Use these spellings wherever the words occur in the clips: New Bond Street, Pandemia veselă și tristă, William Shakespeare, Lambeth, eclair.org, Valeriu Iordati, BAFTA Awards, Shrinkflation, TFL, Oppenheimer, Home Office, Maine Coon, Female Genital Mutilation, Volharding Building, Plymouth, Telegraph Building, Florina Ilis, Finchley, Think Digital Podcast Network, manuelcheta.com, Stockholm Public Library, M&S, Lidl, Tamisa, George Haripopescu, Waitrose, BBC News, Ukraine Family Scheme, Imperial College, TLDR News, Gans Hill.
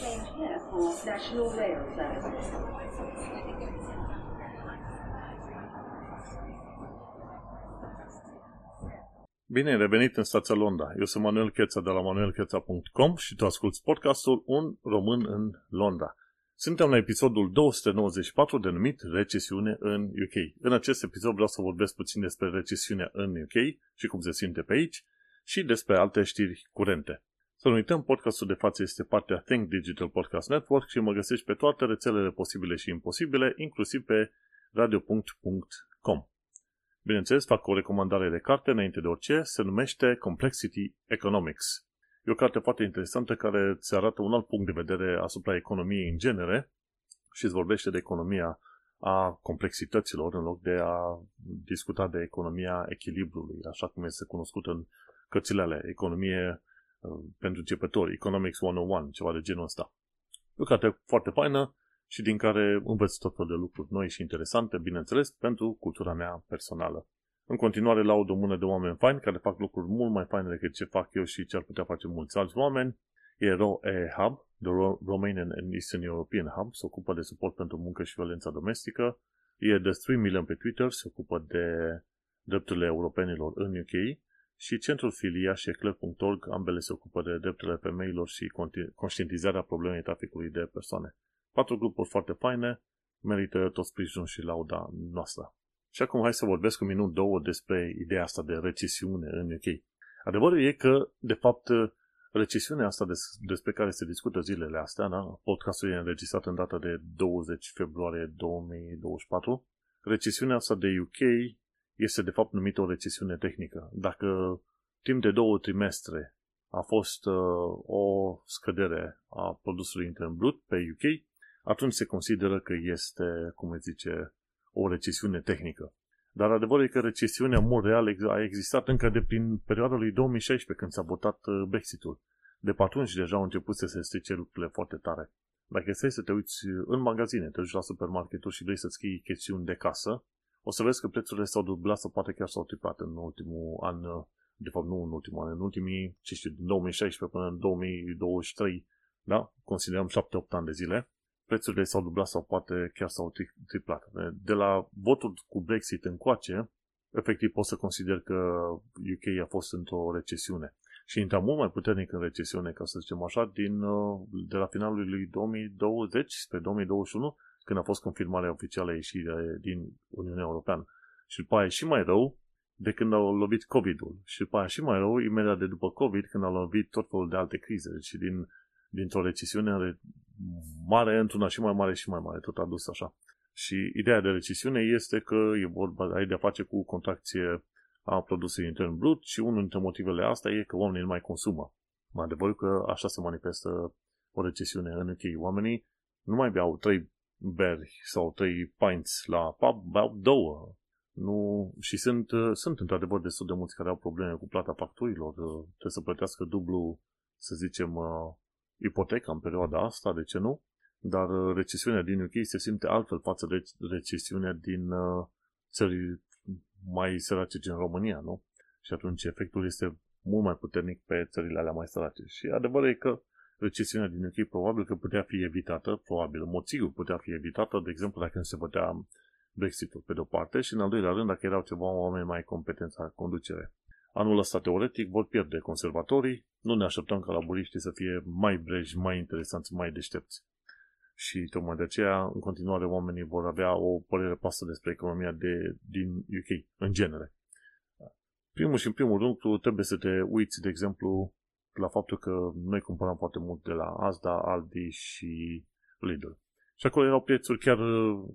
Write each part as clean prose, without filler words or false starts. Change here for National Rail Service. Bine, revenit în stația Londra. Eu sunt Manuel Cheța de la manuelcheta.com și tu asculți podcastul Un român în Londra. Suntem la episodul 294 denumit Recesiune în UK. În acest episod vreau să vorbesc puțin despre recesiunea în UK și cum se simte pe aici și despre alte știri curente. Să nu uităm, podcastul de față este partea Think Digital Podcast Network și mă găsești pe toate rețelele posibile și imposibile, inclusiv pe radio.com. Bineînțeles, fac o recomandare de carte înainte de orice, se numește Complexity Economics. E o carte foarte interesantă care îți arată un alt punct de vedere asupra economiei în genere și îți vorbește de economia a complexităților în loc de a discuta de economia echilibrului, așa cum este cunoscut în cărțile alea, economie pentru începători, Economics 101, ceva de genul ăsta. E o carte foarte faină și din care înveți tot felul de lucruri noi și interesante, bineînțeles, pentru cultura mea personală. În continuare laud o mână de oameni faini care fac lucruri mult mai faine decât ce fac eu și ce ar putea face mulți alți oameni. E RoA Hub, The Romanian and Eastern European Hub, se ocupă de suport pentru muncă și violența domestică. E The Stream Million pe Twitter, se ocupă de drepturile europenilor în UK. Și Centrul Filia și eclair.org, ambele se ocupă de drepturile femeilor și conștientizarea problemei traficului de persoane. 4 grupuri foarte faine, merită tot sprijinul și lauda noastră. Și acum hai să vorbesc un minut, două despre ideea asta de recesiune în UK. Adevărul e că, de fapt, recesiunea asta despre care se discută zilele astea, da? Podcastul e înregistrat în data de 20 februarie 2024, recesiunea asta de UK este de fapt numită o recesiune tehnică. Dacă timp de 2 trimestre a fost o scădere a produsului intern brut pe UK, atunci se consideră că este, cum se zice, o recesiune tehnică. Dar adevărul e că recesiunea, în mod real, a existat încă de prin perioada lui 2016, când s-a votat Brexitul. De pe atunci deja au început să se strice lucrurile foarte tare. Dacă stai să te uiți în magazine, te duci la supermarketuri și vrei să-ți iei chestiuni de casă, o să vezi că prețurile s-au dublat sau poate chiar s-au triplat în ultimul an, de fapt nu în ultimul an, în ultimii, ce știu, din 2016 până în 2023, da? Considerăm 7-8 ani de zile. Prețurile s-au dublat sau poate chiar s-au triplat. De la votul cu Brexit încoace, efectiv pot să consider că UK a fost într-o recesiune. Și intra mult mai puternic în recesiune, ca să zicem așa, de la finalul lui 2020 spre 2021, când a fost confirmarea oficială a ieșirii din Uniunea Europeană. Și după aia și mai rău de când au lovit COVID-ul. Și după aia și mai rău, imediat de după COVID, când au lovit tot felul de alte crize. Și dintr-o recesiune mare într-una și mai mare și mai mare, tot adus așa. Și ideea de recesiune este că e vorba de a face cu contracție a produsului intern brut și unul dintre motivele astea e că oamenii nu mai consumă. Mă adevăr că așa se manifestă o recesiune în UK. Oamenii nu mai beau 3 beri sau 3 pints la pub, beau 2. Nu, și sunt într-adevăr destul de mulți care au probleme cu plata facturilor. Trebuie să plătească dublu, să zicem, ipoteca în perioada asta, de ce nu? Dar recesiunea din UK se simte altfel față de recesiunea din țări mai sărace, din România, nu? Și atunci efectul este mult mai puternic pe țările alea mai sărace. Și adevărul e că recesiunea din UK probabil că putea fi evitată, probabil, în mod sigur putea fi evitată, de exemplu, dacă nu se votea Brexit-ul pe de-o parte și, în al doilea rând, dacă erau ceva oameni mai competenți la conducere. Anul ăsta, teoretic, vor pierde conservatorii, nu ne așteptăm ca laburiștii să fie mai breji, mai interesanți, mai deștepți. Și tocmai de aceea, în continuare, oamenii vor avea o părere proastă despre economia din UK, în genere. În primul rând, trebuie să te uiți, de exemplu, la faptul că noi cumpăram foarte mult de la Asda, Aldi și Lidl. Și acolo erau prețuri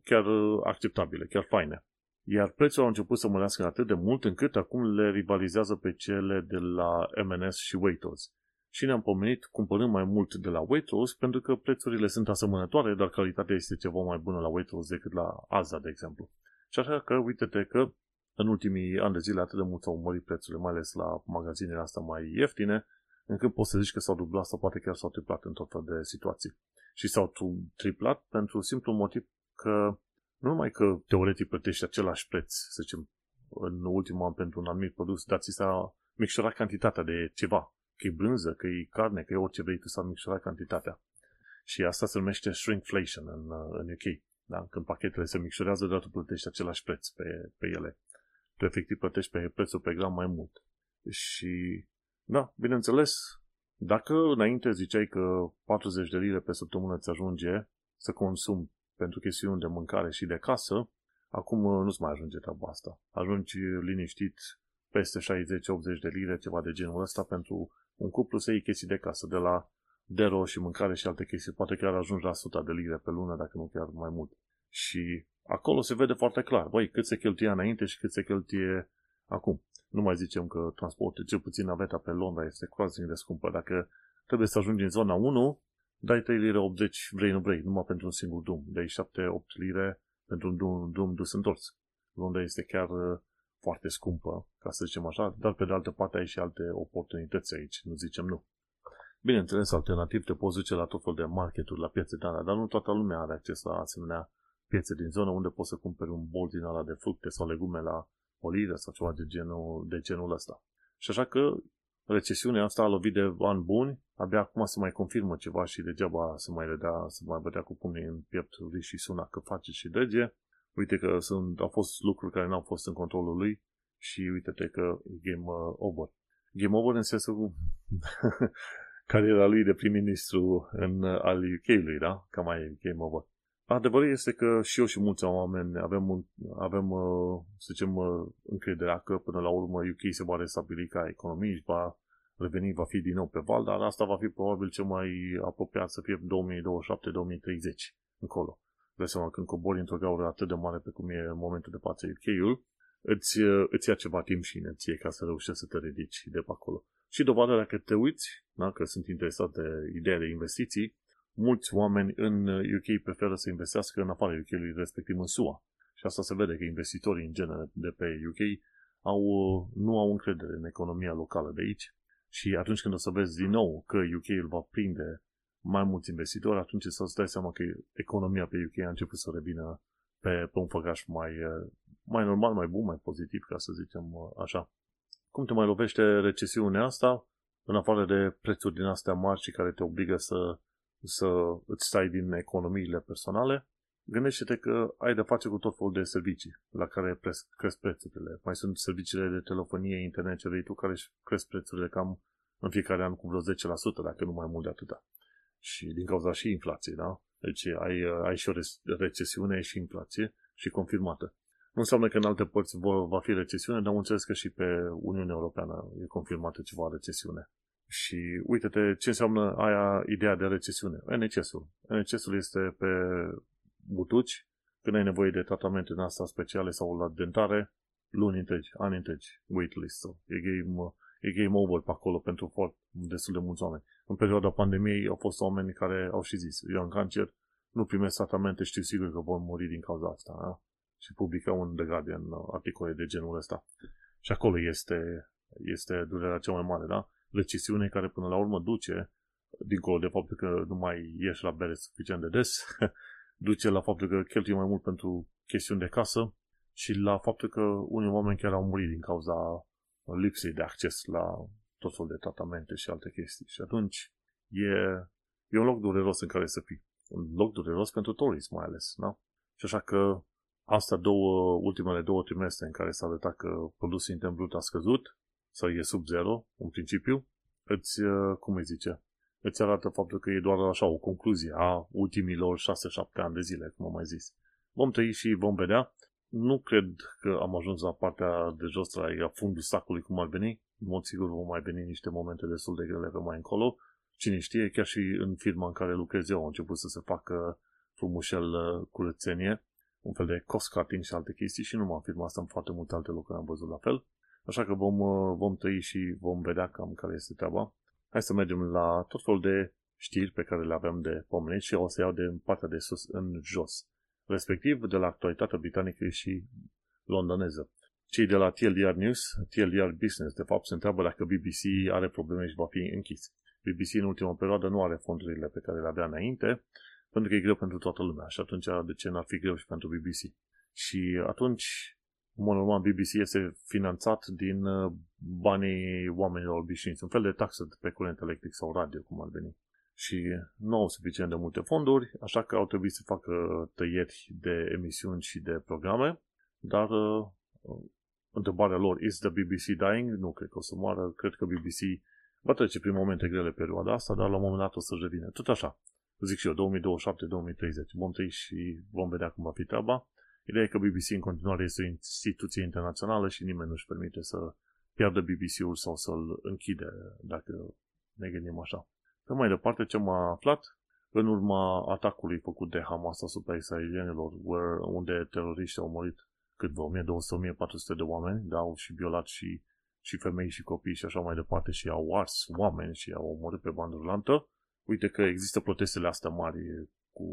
chiar acceptabile, chiar faine. Iar prețurile au început să mărească atât de mult încât acum le rivalizează pe cele de la M&S și Waitrose. Și ne-am pomenit cumpărând mai mult de la Waitrose pentru că prețurile sunt asemănătoare, dar calitatea este ceva mai bună la Waitrose decât la Asda, de exemplu. Și așa că, uite-te că în ultimii ani de zile atât de mult s-au mărit prețurile, mai ales la magazinele astea mai ieftine, încât poți să zici că s-au dublat sau poate chiar s-au triplat în tot fel de situații. Și s-au triplat pentru simplul motiv că nu numai că teoretic plătești același preț, să zicem, în ultimul an pentru un anumit produs, dar ți s-a micșorat cantitatea de ceva. că e brânză, că e carne, că e orice vrei, tu s-a micșorat cantitatea. Și asta se numește Shrinkflation în UK. Da? Când pachetele se micșorează, doar tu plătești același preț pe ele. Tu efectiv plătești pe prețul pe gram mai mult. Și, da, bineînțeles, dacă înainte ziceai că 40 de lire pe săptămână îți ajunge să consumi pentru chestiuni de mâncare și de casă, acum nu-ți mai ajunge treaba asta. Ajungi liniștit peste 60-80 de lire, ceva de genul ăsta, pentru un cuplu să iei chestii de casă, de la dero și mâncare și alte chestii. Poate chiar ajungi la 100 de lire pe lună, dacă nu chiar mai mult. Și acolo se vede foarte clar, băi, cât se cheltuie înainte și cât se cheltuie acum. Nu mai zicem că transportul, cel puțin naveta pe Londra, este croaznic de scumpă. Dacă trebuie să ajungi în zona 1, dai 3 lire 80, vrei, nu vrei, numai pentru un singur drum. Dai 7-8 lire pentru un drum dus întors. Londra este chiar foarte scumpă, ca să zicem așa, dar pe de altă parte ai și alte oportunități aici, nu zicem nu. Bineînțeles, alternativ, te poți duce la tot fel de marketuri, la piețe de alea, dar nu toată lumea are acces la asemenea piețe din zonă unde poți să cumperi un bol din ala de fructe sau legume la o liră sau ceva de genul ăsta. Și așa că recesiunea asta a lovit de ani buni, abia acum se mai confirmă ceva și degeaba se mai vedea cu pumnii în piept și suna că face și drege. Uite că au fost lucruri care n-au fost în controlul lui și uite-te că game over. Game over în sensul cariera lui de prim-ministru al UK-ului, da? Cam mai e game over. Adevărul este că și eu și mulți oameni avem să zicem, încrederea că până la urmă UK se va restabili ca economie și va reveni, va fi din nou pe val, dar asta va fi probabil cel mai apropiat să fie 2027-2030 încolo. Dă seama, când cobori într-o gaură atât de mare pe cum e în momentul de față UK-ul, îți ia ceva timp și inerție ca să reușești să te ridici de pe acolo. Și dovada, dacă te uiți, dacă sunt interesat de ideea de investiții, mulți oameni în UK preferă să investească în afara UK-ului, respectiv în SUA. Și asta se vede că investitorii în genere de pe UK nu au încredere în economia locală de aici. Și atunci când o să vezi din nou că UK-ul va prinde mai mulți investitori, atunci să-ți dai seama că economia pe UK a început să revină pe un făgaș mai normal, mai bun, mai pozitiv, ca să zicem așa. Cum te mai lovește recesiunea asta, în afară de prețuri din astea mari și care te obligă să îți stai din economiile personale, gândește-te că ai de face cu tot felul de servicii la care cresc prețurile. Mai sunt serviciile de telefonie, internet, ce vrei tu, care cresc prețurile cam în fiecare an cu vreo 10%, dacă nu mai mult de atâta. Și din cauza și inflației, da? Deci ai și o recesiune și inflație și confirmată. Nu înseamnă că în alte părți va fi recesiune, dar înțeles că și pe Uniunea Europeană e confirmată ceva recesiune. Și uite-te ce înseamnă aia ideea de recesiune. NHS-ul. NHS-ul este pe butuci când ai nevoie de tratamente în asta speciale sau la dentare, luni întregi, ani întregi, waitlist. E game over pe acolo pentru destul de mulți oameni. În perioada pandemiei au fost oameni care au și zis, eu am cancer, nu primesc tratamente, știu sigur că vor muri din cauza asta. Da? Și publică un The Guardian articole de genul ăsta. Și acolo este durerea cea mai mare, da? Recesiune care până la urmă duce, dincolo de faptul că nu mai ieși la bere suficient de des, duce la faptul că cheltuie mai mult pentru chestiuni de casă și la faptul că unii oameni chiar au murit din cauza lipsei de acces la tot felul de tratamente și alte chestii. Și atunci e un loc dureros în care să fii. Un loc dureros pentru Tories mai ales, da? Și așa că astea ultimele două trimestre în care s-a arătat că produsul intern brut a scăzut sau e sub zero, în principiu, îți arată faptul că e doar așa o concluzie a ultimilor 6-7 ani de zile, cum am mai zis. Vom trăi și vom vedea. Nu cred că am ajuns la partea de jos, la fundul sacului, cum ar veni. În mod sigur vom mai veni niște momente destul de grele pe mai încolo. Cine știe, chiar și în firma în care lucrez eu, au început să se facă frumușel curățenie, un fel de cost-cutting și alte chestii și nu m-am firma asta, în foarte multe alte locuri am văzut la fel. Așa că vom trăi și vom vedea cam care este treaba. Hai să mergem la tot felul de știri pe care le aveam de pomenit și o să iau de partea de sus în jos. Respectiv de la actualitatea britanică și londoneză. Cei de la TLDR News, TLDR Business, de fapt, se întreabă dacă BBC are probleme și va fi închis. BBC în ultima perioadă nu are fondurile pe care le avea înainte, pentru că e greu pentru toată lumea și atunci de ce n-ar fi greu și pentru BBC? Și atunci În mod normal, BBC este finanțat din banii oamenilor obișnuiți, un fel de taxă pe curent electric sau radio, cum ar veni. Și nu au suficient de multe fonduri, așa că au trebuit să facă tăieri de emisiuni și de programe, dar întrebarea lor, is the BBC dying? Nu cred că o să moară, cred că BBC va trece prin momente grele perioada asta, dar la un moment dat o să revină. Tot așa, zic și eu, 2027-2030, vom trăi și vom vedea cum va fi treaba. Ideea e că BBC în continuare este o instituție internațională și nimeni nu își permite să piardă BBC-ul sau să-l închide, dacă ne gândim așa. Pe mai departe, ce m-a aflat? În urma atacului făcut de Hamas asupra israelienilor, unde teroriștii au omorât cât vreo 1200-1400 de oameni, dar au și violat și femei și copii și așa mai departe și au ars oameni și au omorât pe bandă rulantă. Uite că există protestele astea mari cu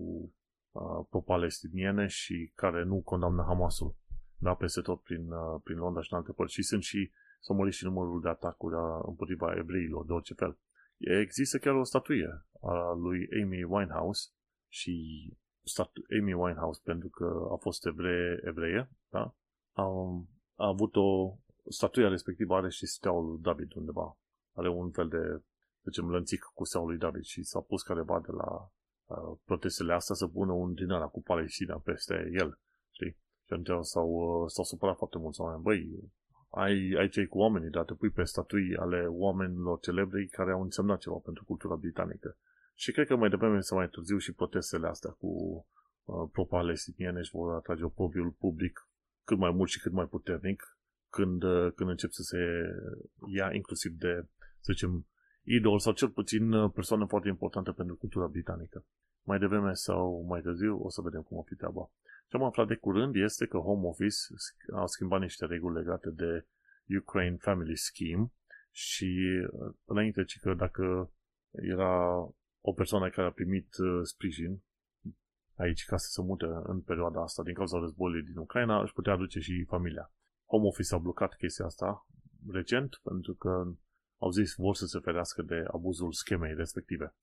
pro-palestiniene și care nu condamnă Hamasul, dar peste tot prin Londra și în alte părți. Și s-au omorât și numărul de atacuri împotriva evreilor, de orice fel. Există chiar o statuie a lui Amy Winehouse pentru că a fost evreie, da? A avut o statuie respectivă, are și steaua lui David undeva. Are un fel de, zicem, lănțic cu steaua lui David și s-a pus careva de la protestele astea să pună un din ala cu Palestina peste el, știi? Și atunci s-au supărat foarte mulți oameni. Băi, ai cei cu oamenii, dar te pui pe statui ale oamenilor celebri care au însemnat ceva pentru cultura britanică. Și cred că mai devreme sau mai târziu și protestele astea cu pro-palestiniene și vor atrage oprobiul public cât mai mult și cât mai puternic când încep să se ia inclusiv de, să zicem, idol sau cel puțin persoane foarte importante pentru cultura britanică. Mai devreme sau mai târziu o să vedem cum o fi treaba. Ce am aflat de curând este că Home Office a schimbat niște reguli legate de Ukraine Family Scheme și înainte că dacă era o persoană care a primit sprijin aici ca să se mute în perioada asta din cauza războiului din Ucraina, își putea aduce și familia. Home Office a blocat chestia asta recent pentru că au zis vor să se ferească de abuzul schemei respective.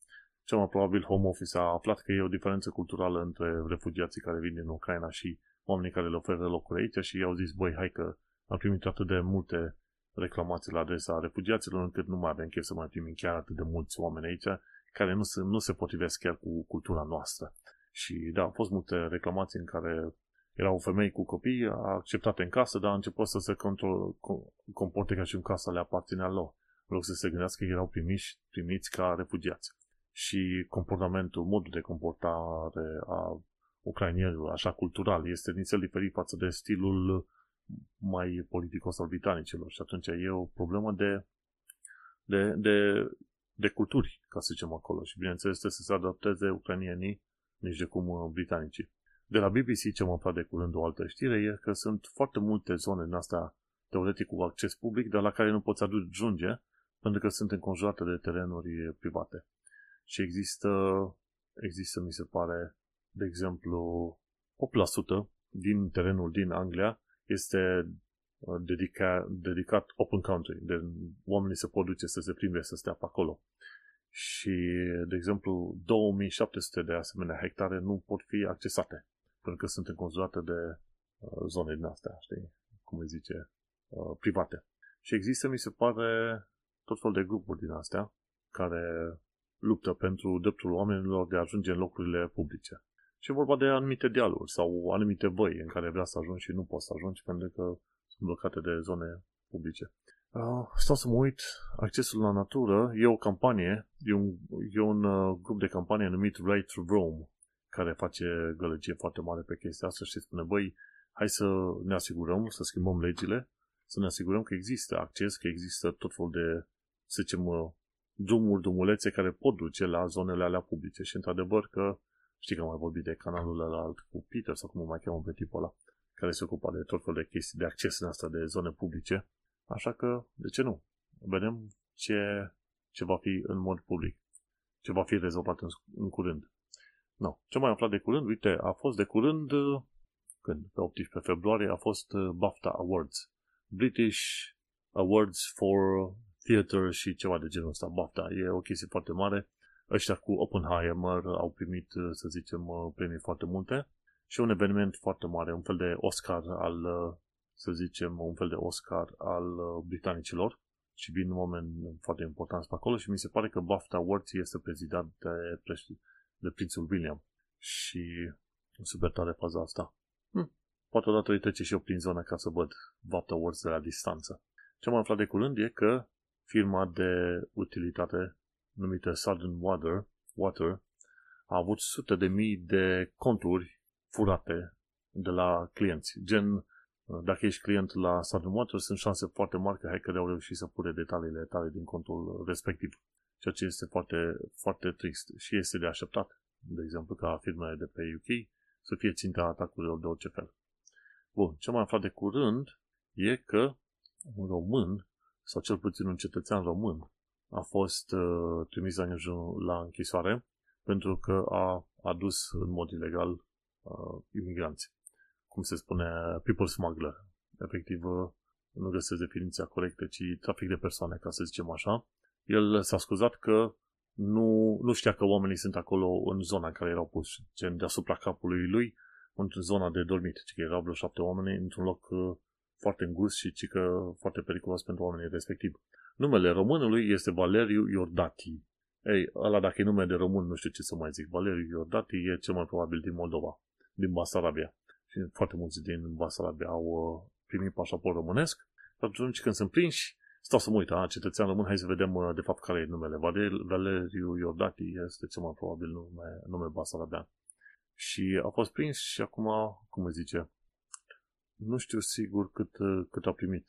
Cel mai probabil Home Office a aflat că e o diferență culturală între refugiații care vin din Ucraina și oamenii care le oferă locuri aici și i-au zis, băi, hai că am primit atât de multe reclamații la adresa refugiaților încât nu mai avem chef să mai primim chiar atât de mulți oameni aici care nu se potrivesc chiar cu cultura noastră. Și da, au fost multe reclamații în care erau femei cu copii acceptate în casă, dar a început să se comporte ca și în casa le aparținea lor. În loc să se gândească că erau primiți ca refugiați. Și modul de comportare a ucrainienilor, așa cultural, este nițel diferit față de stilul mai politicos al britanicilor. Și atunci e o problemă de culturi, ca să zicem acolo. Și bineînțeles este să se adapteze ucrainienii, nici de cum britanicii. De la BBC, ce am aflat de curând o altă știre, e că sunt foarte multe zone din astea teoretic cu acces public, dar la care nu poți ajunge, pentru că sunt înconjurate de terenuri private. Și există, mi se pare, de exemplu, 8% din terenul din Anglia este dedicat open country. Deci oamenii se pot duce să se plimbe, să stea pe acolo. Și, de exemplu, 2700 de asemenea hectare nu pot fi accesate, pentru că sunt înconjurate de zone din astea, știi? Cum îi zice, private. Și există, mi se pare, tot fel de grupuri din astea care luptă pentru dreptul oamenilor de a ajunge în locurile publice. Și e vorba de anumite dealuri sau anumite văi în care vrea să ajungi și nu poți să ajungi pentru că sunt blocate de zone publice. Stau să mă uit, accesul la natură e o campanie, e un grup de campanie numit Right to Roam, care face gălăgie foarte mare pe chestia asta și spune, băi, hai să ne asigurăm, să schimbăm legile, să ne asigurăm că există acces, că există tot felul de, să zicem, drumulețe care pot duce la zonele alea publice. Și într-adevăr că, știi că am mai vorbit de canalul ăla cu Peter, sau cum o mai cheamă pe tipul ăla, care se ocupa de tot fel de chestii, de acces în asta, de zone publice. Așa că, de ce nu? Vedem ce va fi în mod public. Ce va fi rezolvat în curând. No. Ce mai aflat de curând? Uite, a fost de curând, pe 18 februarie, a fost BAFTA Awards. British Awards for Theater și ceva de genul ăsta, BAFTA. E o chestie foarte mare. Ăștia cu Oppenheimer au primit, să zicem, premii foarte multe și un eveniment foarte mare, un fel de Oscar al să zicem, un fel de Oscar al britanicilor și vin oameni foarte importanți pe acolo și mi se pare că BAFTA Awards este prezidat de prințul William și super tare faza asta. Poate odată îi trece și eu prin zona ca să văd BAFTA Awards de la distanță. Ce am aflat de curând e că firma de utilitate numită Southern Water a avut sute de mii de conturi furate de la clienți. Gen, dacă ești client la Southern Water, sunt șanse foarte mari că hackerii au reușit să pune detaliile tale din contul respectiv. Ceea ce este foarte, foarte trist și este de așteptat, de exemplu, ca firmele de pe UK să fie ținta atacurilor de orice fel. Bun, ce am aflat de curând e că un român, sau cel puțin un cetățean român, a fost trimis la închisoare pentru că a adus în mod ilegal imigranți. Cum se spune, people smuggler. Efectiv, nu găsesc definiția corectă, ci trafic de persoane, ca să zicem așa. El s-a scuzat că nu știa că oamenii sunt acolo în zona în care erau puși, gen deasupra capului lui, într-o zona de dormit, ci că erau vreo 7 oameni într-un loc foarte îngust și ci că foarte periculos pentru oamenii respectivi. Numele românului este Valeriu Iordati. Ei, ăla dacă e nume de român, nu știu ce să mai zic. Valeriu Iordati e cel mai probabil din Moldova, din Basarabia. Și foarte mulți din Basarabia au primit pașaport românesc. Atunci când sunt prinși, stau să mă uit, cetățean român, hai să vedem de fapt care e numele. Valeriu Iordati este cel mai probabil nume basarabean. Și a fost prins și acum, cum îi zice, nu știu sigur cât a primit.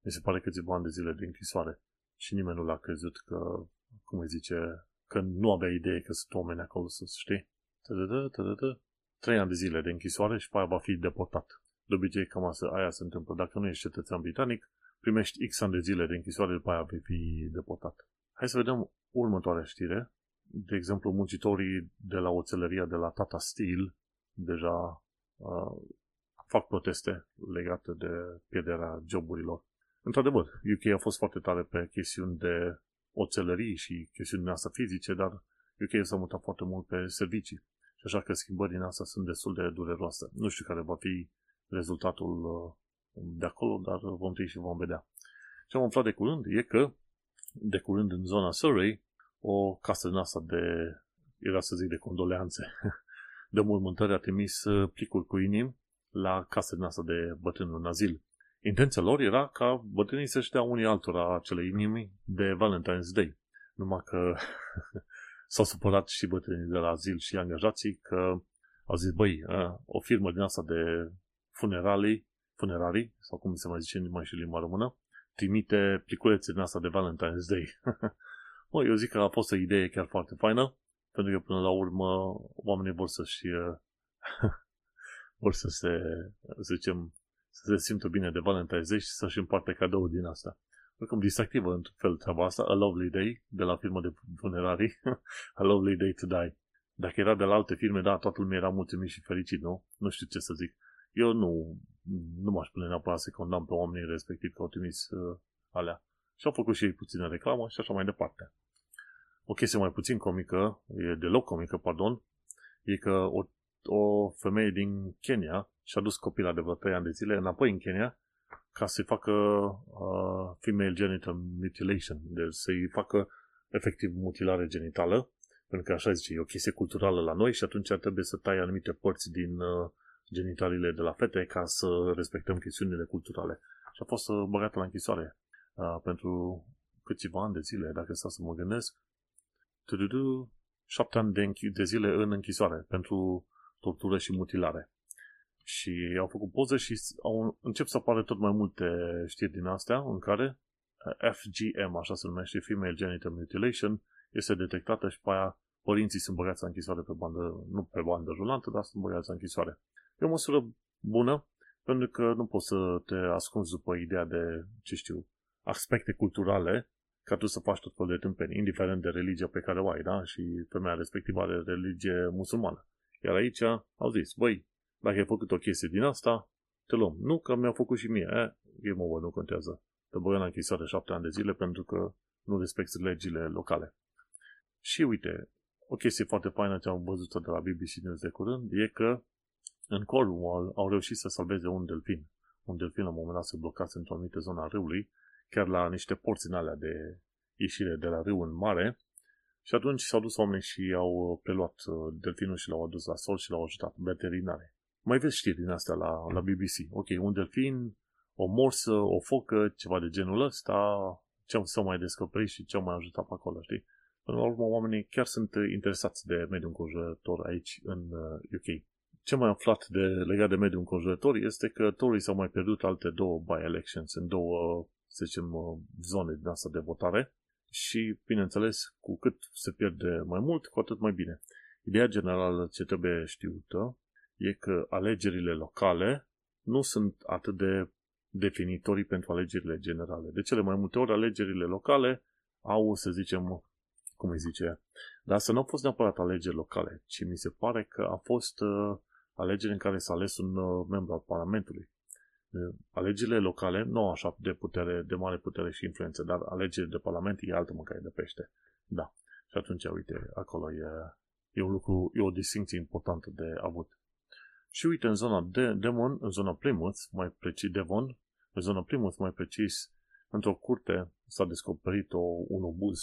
Mi se pare câțiva ani de zile de închisoare. Și nimeni nu l-a crezut că, cum îi zice, că nu avea idee că sunt oameni acolo, să știi. 3 ani de zile de închisoare și pe aia va fi deportat. De obicei, cam aia se întâmplă. Dacă nu ești cetățean britanic, primești X ani de zile de închisoare, după aia vei fi deportat. Hai să vedem următoarea știre. De exemplu, muncitorii de la oțelăria de la Tata Steel deja fac proteste legate de pierderea joburilor. Într-adevăr, UK a fost foarte tare pe chestiuni de oțelării și chestiuni din asta fizice, dar UK s-a mutat foarte mult pe servicii. Și așa că schimbări din asta sunt destul de dureroase. Nu știu care va fi rezultatul de acolo, dar vom trăi și vom vedea. Ce am aflat de curând e că, de curând în zona Surrey, o casă din asta de, era să zic, de condoleanțe, de mormântări a trimis plicuri cu inimi la casă din asta de bătrâni în azil. Intenția lor era ca bătrânii să-și dea unii altora acele inimi de Valentine's Day. Numai că s-au supărat și bătrânii de la azil și angajații că au zis, băi, o firmă din asta de funerarii, sau cum se mai zice mai și limba română, trimite pliculețe din asta de Valentine's Day. Mă, eu zic că a fost o idee chiar foarte faină, pentru că până la urmă oamenii vor să-și vor să se, să zicem, să se simtă bine de Valentine's Day și să-și împarte cadou din asta. Oricum, distractivă într-un fel treaba asta, A Lovely Day, de la firma de funerarii, A Lovely Day to Die. Dacă era de la alte firme, da, toată lumea era mulțumit și fericit, nu? Nu știu ce să zic. Eu nu m-aș pune neapărat să condamn pe oamenii respectiv că au trimis alea. Și au făcut și ei puțină reclamă și așa mai departe. O chestie mai puțin comică, e deloc comică, pardon, e că o femeie din Kenya și-a dus copila de vreo 3 ani de zile înapoi în Kenya ca să-i facă female genital mutilation, deci să-i facă efectiv mutilare genitală, pentru că așa zice, e o chestie culturală la noi și atunci trebuie să tai anumite părți din genitalile de la fete ca să respectăm chestiunile culturale. Și a fost băgată la închisoare pentru câțiva ani de zile, dacă stau să mă gândesc, 7 ani de zile în închisoare pentru tortură și mutilare. Și au făcut poze și încep să apară tot mai multe știri din astea în care FGM, așa se numește, Female Genital Mutilation, este detectată și pe aia părinții sunt băgați la închisoare pe bandă, nu pe bandă rulantă, dar sunt băgați la închisoare. E o măsură bună, pentru că nu poți să te ascunzi după ideea de, ce știu, aspecte culturale, ca tu să faci tot felul de tâmpeni, indiferent de religia pe care o ai, da? Și femeia respectivă are religie musulmană. Iar aici au zis, băi, dacă ai făcut o chestie din asta, te luăm. Nu, că mi-au făcut și mie. Game over, nu contează. Te băgăm la închisoare 7 ani de zile pentru că nu respecti legile locale. Și uite, o chestie foarte faină ce am văzut-o de la BBC News de curând e că în Cornwall au reușit să salveze un delfin. unde vin la un moment dat se blocați într-o anumită zonă a râului, chiar la niște porți în alea de ieșire de la râu în mare, și atunci s-au dus oameni și au preluat delfinul și l-au adus la sol și l-au ajutat veterinare. Mai vezi știri din astea la BBC. Ok, un delfin, o morsă, o focă, ceva de genul ăsta, ce s-au mai descoperit și ce au mai ajutat pe acolo, știi? Până la urmă, oamenii chiar sunt interesați de mediul înconjurător aici în UK. Ce mai aflat legat de mediul înconjurător este că Tories s-au mai pierdut alte două by-elections în două, să zicem, zone din asta de votare și, bineînțeles, cu cât se pierde mai mult, cu atât mai bine. Ideea generală ce trebuie știută e că alegerile locale nu sunt atât de definitorii pentru alegerile generale. De cele mai multe ori, alegerile locale au, să zicem, cum îi zice, dar asta nu au fost neapărat alegeri locale, ci mi se pare că a fost alegeri în care s-a ales un membru al Parlamentului. Alegerile locale nu au așa de mare putere și influență, dar alegerile de Parlament e altă mâncare de pește. Da. Și atunci, uite, acolo e un lucru, e o distincție importantă de avut. Și uite, în zona Devon, în zona Plymouth, mai precis Devon, în zona Plymouth, mai precis, într-o curte s-a descoperit un obuz,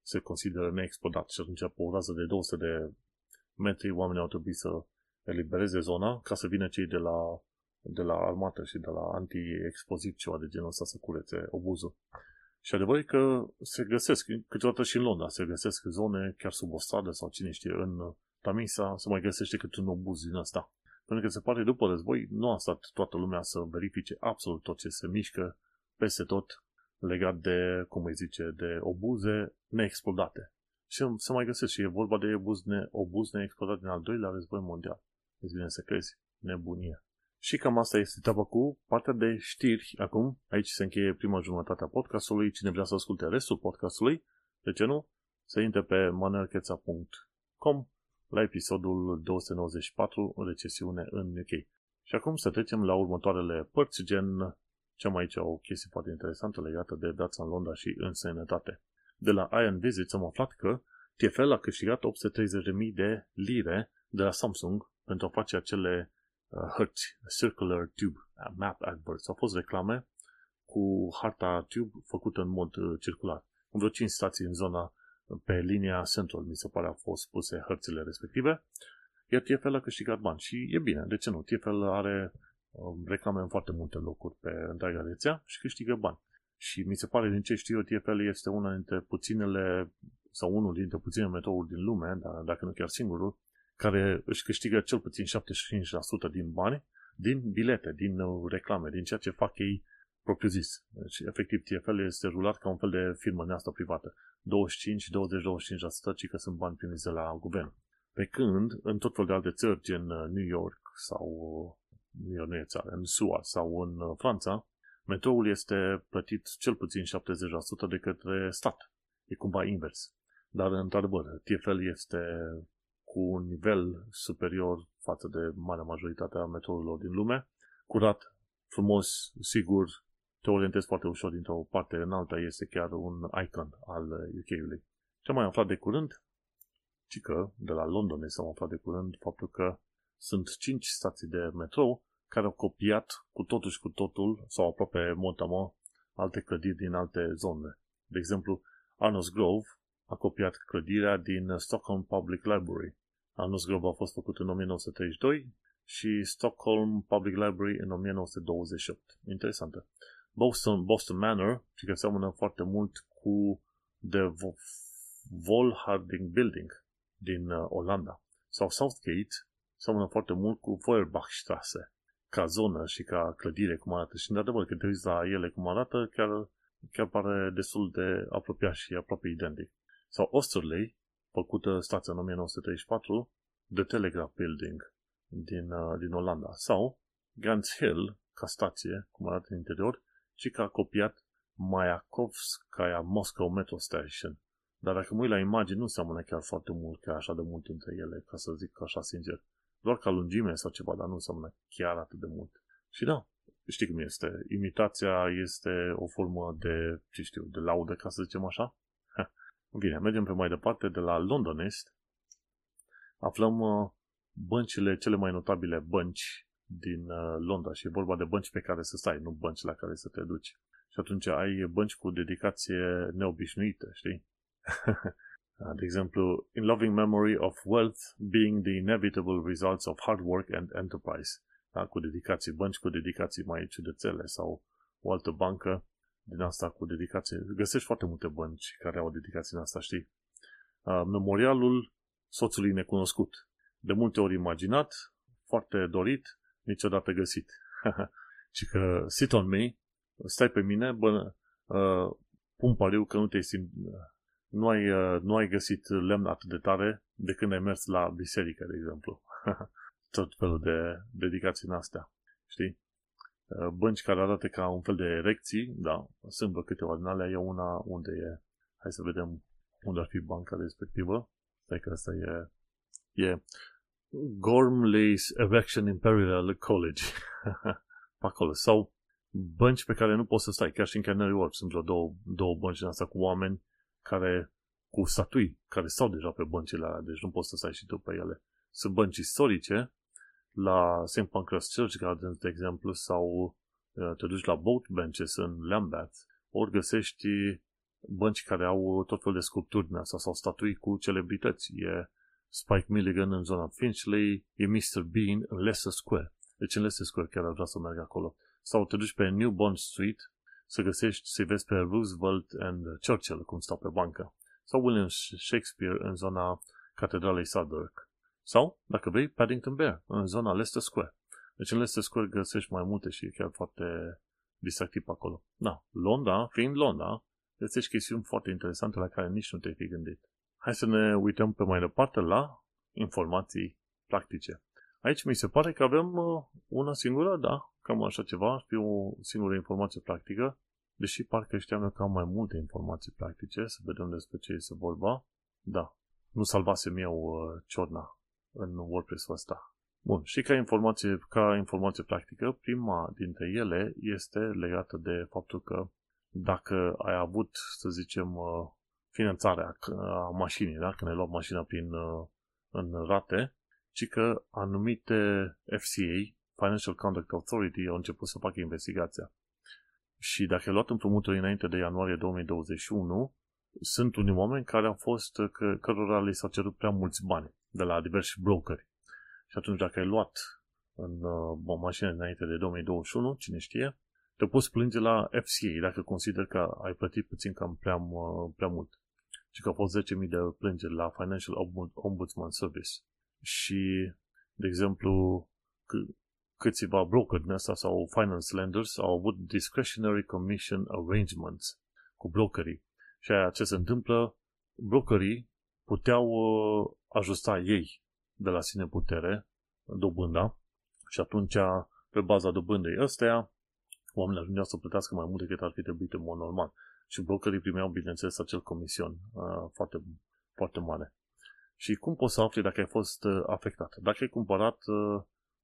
se consideră neexplodat și atunci pe o rază de 200 de metri oamenii au trebuit să elibereze zona ca să vină cei de la armată și de la anti-explozit, ceva de genul ăsta, să curețe obuzul. Și adevărul e că se găsesc, câteodată și în Londra, se găsesc zone chiar sub o stradă sau cine știe, în Tamisa se mai găsește cât un obuz din ăsta. Pentru că se pare după război nu a stat toată lumea să verifice absolut tot ce se mișcă peste tot legat de, cum îi zice, de obuze neexplodate. Și se mai găsesc și e vorba de obuz neexplodat din al doilea război mondial. Îți vine să crezi, nebunie. Și cam asta este etapa cu partea de știri. Acum, aici se încheie prima jumătate a podcastului. Cine vrea să asculte restul podcastului, de ce nu, să intre pe manuelcheta.com la episodul 294, recesiune în UK. Și acum să trecem la următoarele părți, gen ce mai aici o chestie foarte interesantă legată de viața în Londra și în sănătate. De la Iron Visit am aflat că TFL a câștigat 830.000 de lire de la Samsung pentru a face acele hărți, circular tube, map adverts. Au fost reclame cu harta tube făcută în mod circular. În vreo 5 stații în zona pe linia Central, mi se pare, au fost puse hărțile respective, iar TFL a câștigat bani și e bine, de ce nu? TFL are reclame în foarte multe locuri pe întreaga rețea și câștigă bani. Și mi se pare, din ce știu eu, TFL este una dintre puținele, sau unul dintre puținele metouri din lume, dar dacă nu chiar singurul, care își câștigă cel puțin 75% din bani, din bilete, din reclame, din ceea ce fac ei propriu-zis. Deci, efectiv, TFL este rulat ca un fel de firmă din asta privată. 25%, ci că sunt bani primiți de la guvern. Pe când, în tot fel de alte țări, gen New York sau... nu e țară, în SUA sau în Franța, metroul este plătit cel puțin 70% de către stat. E cumva invers. Dar, într-adevăr, TFL este cu un nivel superior față de marea majoritate a metrourilor din lume. Curat, frumos, sigur, te orientezi foarte ușor dintr-o parte în alta, este chiar un icon al UK-ului. Ce am mai aflat de curând? Ci că, de la London s-am aflat de curând faptul că sunt 5 stații de metrou care au copiat cu totul și cu totul, sau aproape motama, alte clădiri din alte zone. De exemplu, Arnos Grove a copiat clădirea din Stockholm Public Library. Arnos Grove a fost făcut în 1932 și Stockholm Public Library în 1928. Interesantă. Boston Manor, care seamănă foarte mult cu The Volharding Building din Olanda. Sau Southgate, seamănă foarte mult cu Feuerbachstrasse, ca zonă și ca clădire cum arată. Și, într-adevăr, când te uiți la ele cum arată, chiar pare destul de apropiat și aproape identic. Sau Osterley, făcută stația în 1934, The Telegraph Building din Olanda. Sau Gans Hill, ca stație, cum arată în interior, ci că a copiat Mayakovskaya Moscow Metro Station. Dar dacă mă uit la imagini, nu seamănă chiar foarte mult, că așa de mult între ele, ca să zic așa sincer. Doar ca lungime sau ceva, dar nu înseamnă chiar atât de mult. Și da, știi cum este. Imitația este o formă de, ce știu, de laudă, ca să zicem așa. Bine, mergem pe mai departe. De la Londonist aflăm băncile, cele mai notabile bănci din Londra și e vorba de bănci pe care să stai, nu bănci la care să te duci. Și atunci ai bănci cu dedicație neobișnuită, știi? De exemplu, in loving memory of wealth being the inevitable results of hard work and enterprise. Da? Cu dedicații, bănci cu dedicații mai ciudățele sau o altă bancă din asta cu dedicație. Găsești foarte multe bănci care au dedicații în asta, știi? Memorialul soțului necunoscut. De multe ori imaginat, foarte dorit, niciodată găsit. Și că sit on me, stai pe mine, pun pariu că nu te simți... Nu ai găsit lemn atât de tare de când ai mers la biserică, de exemplu. Tot felul de dedicații în astea, știi? Bănci care arată ca un fel de erecții, da, sunt vreo câteva din alea, e una unde e. Hai să vedem unde ar fi banca respectivă. Stai că asta e Gormley's Erection Imperial College. Pe acolo. Sau bănci pe care nu poți să stai, chiar și în Canary Wharf. Sunt vreo două bănci din astea cu oameni care, cu statui, care stau deja pe băncile alea, deci nu poți să stai și tu pe ele. Sunt bănci istorice, la St. Pancras Church Gardens, de exemplu, sau te duci la boat benches în Lambeth, ori găsești bănci care au tot felul de sculpturi din asta, sau statui cu celebrități. E Spike Milligan în zona Finchley, e Mr. Bean în Leicester Square. Deci în Leicester Square chiar ar vrea să merg acolo. Sau te duci pe New Bond Street, să vezi pe Roosevelt and Churchill, cum stau pe bancă. Sau William Shakespeare în zona Catedralei Southwark. Sau, dacă vrei, Paddington Bear, în zona Leicester Square. Deci în Leicester Square găsești mai multe și e chiar foarte distractiv pe acolo. Da, Londra, fiind Londra, găsești chestiuni foarte interesante la care nici nu te-ai fi gândit. Hai să ne uităm pe mai departe la informații practice. Aici mi se pare că avem una singură, da, cam așa ceva, ar fi o singură informație practică, deși parcă știam eu că am mai multe informații practice, să vedem despre ce este vorba. Da, nu salvasem eu ciorna în WordPress-ul ăsta. Bun, și ca informație practică, prima dintre ele este legată de faptul că dacă ai avut, să zicem, finanțarea a mașinii, da? Când ai luat mașina în rate, ci că anumite FCA, Financial Conduct Authority, au început să facă investigația. Și dacă ai luat împrumuturi înainte de ianuarie 2021, sunt unii oameni care au fost, cărora li s-au cerut prea mulți bani de la diversi brokeri. Și atunci dacă ai luat în mașină înainte de 2021, cine știe, te poți plânge la FCA dacă consider că ai plătit puțin cam prea mult. Și că au fost 10.000 de plângeri la Financial Ombudsman Service. Și, de exemplu, câțiva brokeri din asta sau finance lenders au avut discretionary commission arrangements cu brokerii. Și aia ce se întâmplă, brokerii puteau ajusta ei de la sine putere dobânda și atunci, pe baza dobândei ăsteia, oamenii ajungeau să plătească mai mult decât ar fi trebuit în mod normal. Și brokerii primeau, bineînțeles, acel comision foarte, foarte mare. Și cum poți să afli dacă ai fost afectat? Dacă ai cumpărat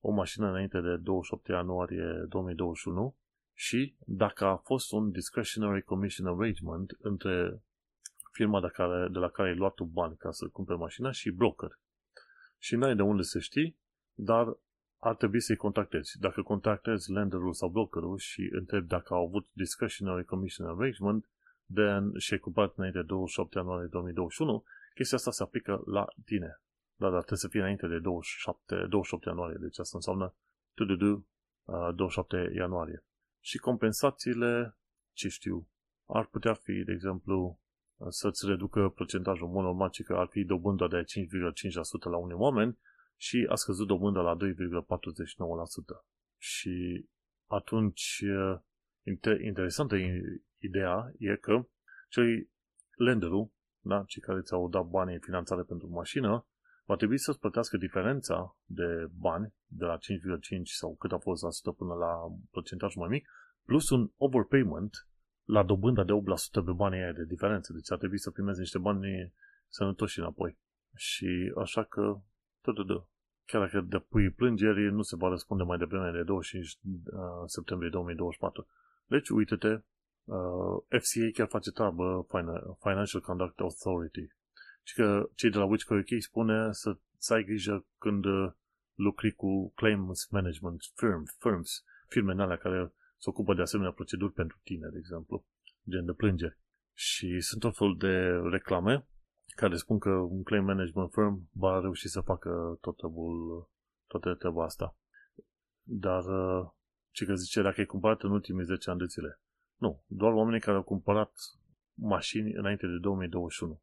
o mașină înainte de 27 ianuarie 2021 și dacă a fost un discretionary commission arrangement între firma de la care ai luat tu bani ca să cumperi mașina și broker. Și n-ai de unde să știi, dar ar trebui să-i contactezi. Dacă contactezi lenderul sau brokerul și întrebi dacă au avut discretionary commission arrangement și ai cumpărat înainte de 27 ianuarie 2021, chestia asta se aplică la tine. Dar trebuie să fie înainte de 28 ianuarie. Deci asta înseamnă 27 ianuarie. Și compensațiile, ce știu, ar putea fi, de exemplu, să-ți reducă procentajul. Mult normal, ci că ar fi dobânda de 5,5% la unii oameni și a scăzut dobânda la 2,49%. Și atunci, interesantă ideea e că cei lenderul, da? Cei care ți-au dat banii în finanțare pentru mașină, va trebui să-ți plătească diferența de bani de la 5,5 sau cât a fost la 100 până la procentajul mai mic, plus un overpayment la dobânda de 8% pe banii aia de diferență. Deci ar trebui să primezi niște bani sănătoși înapoi. Și așa că, chiar dacă depui plângeri, nu se va răspunde mai devreme de 25 septembrie 2024. Deci, uite-te, FCA chiar face treabă, Financial Conduct Authority. Și că cei de la Which UK spune să ai grijă când lucri cu claims management firms, firmele alea care se ocupă de asemenea proceduri pentru tine, de exemplu, gen de plângeri. Și sunt tot fel de reclame care spun că un claim management firm va reuși să facă toată treaba asta. Dar ce că zice, dacă ai cumpărat în ultimii 10 ani de zile. Nu, doar oamenii care au cumpărat mașini înainte de 2021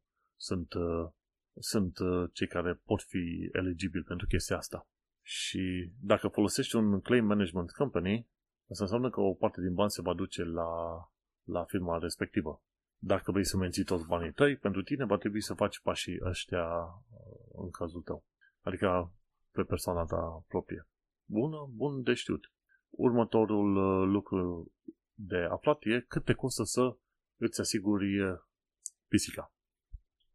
sunt cei care pot fi eligibili pentru chestia asta. Și dacă folosești un claim management company, asta înseamnă că o parte din bani se va duce la firma respectivă. Dacă vrei să menții toți banii tăi, pentru tine va trebui să faci pașii ăștia în cazul tău. Adică pe persoana ta proprie. Bun de știut. Următorul lucru de aflat e cât te costă să îți asiguri pisica.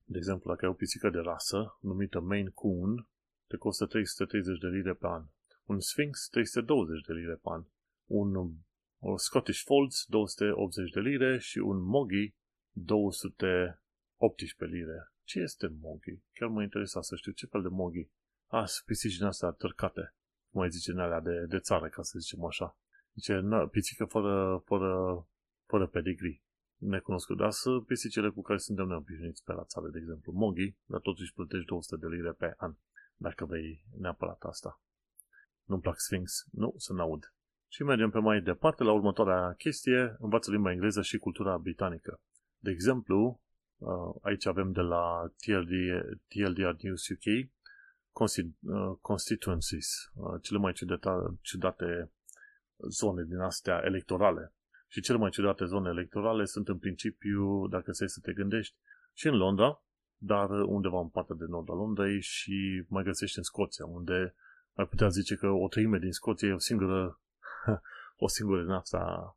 De exemplu, dacă ai o pisică de rasă numită Maine Coon, te costă 330 de lire pe an. Un Sphinx, 320 de lire pe an. Un Scottish Folds, 280 de lire și un Mogi, 218 lire. Ce este Mogi? Chiar mă interesa să știu ce fel de Mogi. Pisici din astea tărcate. Cum ai zice, în alea de țară, ca să zicem așa. Zice, pisică fără pedigree. Necunoscut. Dar sunt pisicele cu care suntem neobișnuiți pe la țară, de exemplu. Mogi, dar totuși plătești 200 de lire pe an. Dacă vei neapărat asta. Nu-mi plac Sphinx. Nu, să n-aud. Și mergem pe mai departe la următoarea chestie, învață limba engleză și cultura britanică. De exemplu, aici avem de la TLDR News UK, constituencies, cele mai ciudate zone din astea electorale. Și cele mai ciudate zone electorale sunt în principiu, dacă stai să te gândești, și în Londra, dar undeva în partea de nord a Londrei și mai găsești în Scoția, unde ar putea zice că o treime din Scoția e o singură din asta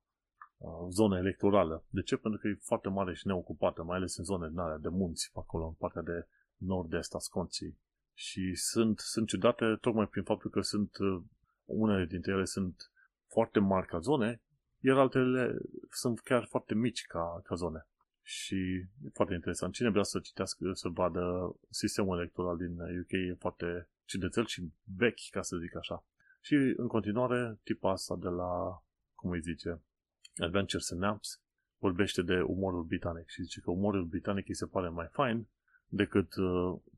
zonă electorală. De ce? Pentru că e foarte mare și neocupată, mai ales în zone din alea de munți, acolo, în partea de nord-est a Scoției. Și sunt ciudate tocmai prin faptul că sunt, unele dintre ele sunt foarte mari ca zone, iar altele sunt chiar foarte mici ca zone. Și e foarte interesant. Cine vrea să citească, să vadă sistemul electoral din UK, e foarte ciudățel și vechi, ca să zic așa. Și în continuare, tipa asta de la, cum îi zice, Adventures and Naps, vorbește de umorul britanic și zice că umorul britanic îi se pare mai fain decât,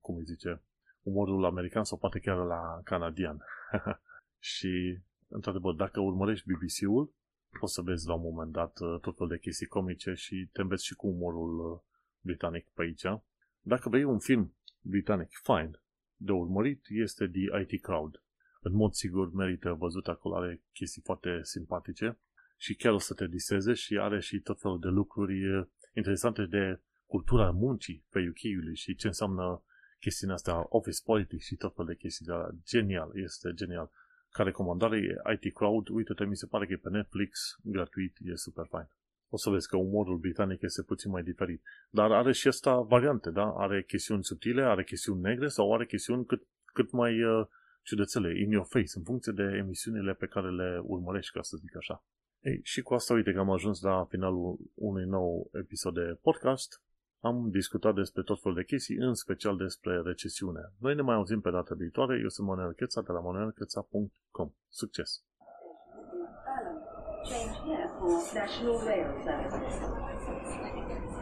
cum îi zice, umorul american sau poate chiar la canadian. Și, într-adevăr, dacă urmărești BBC-ul, poți să vezi la un moment dat tot felul de chestii comice și te înveți și cu umorul britanic pe aici. Dacă vrei un film britanic fain de urmărit, este The IT Crowd. În mod sigur merită văzut, acolo are chestii foarte simpatice și chiar o să te diseze și are și tot felul de lucruri interesante de cultura muncii pe UK-ului și ce înseamnă chestiile astea, office politics și tot felul de chestii de alea. Genial, este genial. Ca recomandare e IT Crowd, uite-te, mi se pare că e pe Netflix, gratuit, e super fain. O să vezi că umorul britanic este puțin mai diferit. Dar are și asta variante, da? Are chestiuni subtile, are chestiuni negre sau are chestiuni cât mai ciudățele, in your face, în funcție de emisiunile pe care le urmărești, ca să zic așa. Ei, și cu asta, uite că am ajuns la finalul unui nou episod de podcast. Am discutat despre tot felul de chestii, în special despre recesiune. Noi ne mai auzim pe data viitoare. Eu sunt Manuel Cheța de la manuelcheta.com. Succes! Change here for National Rail Services.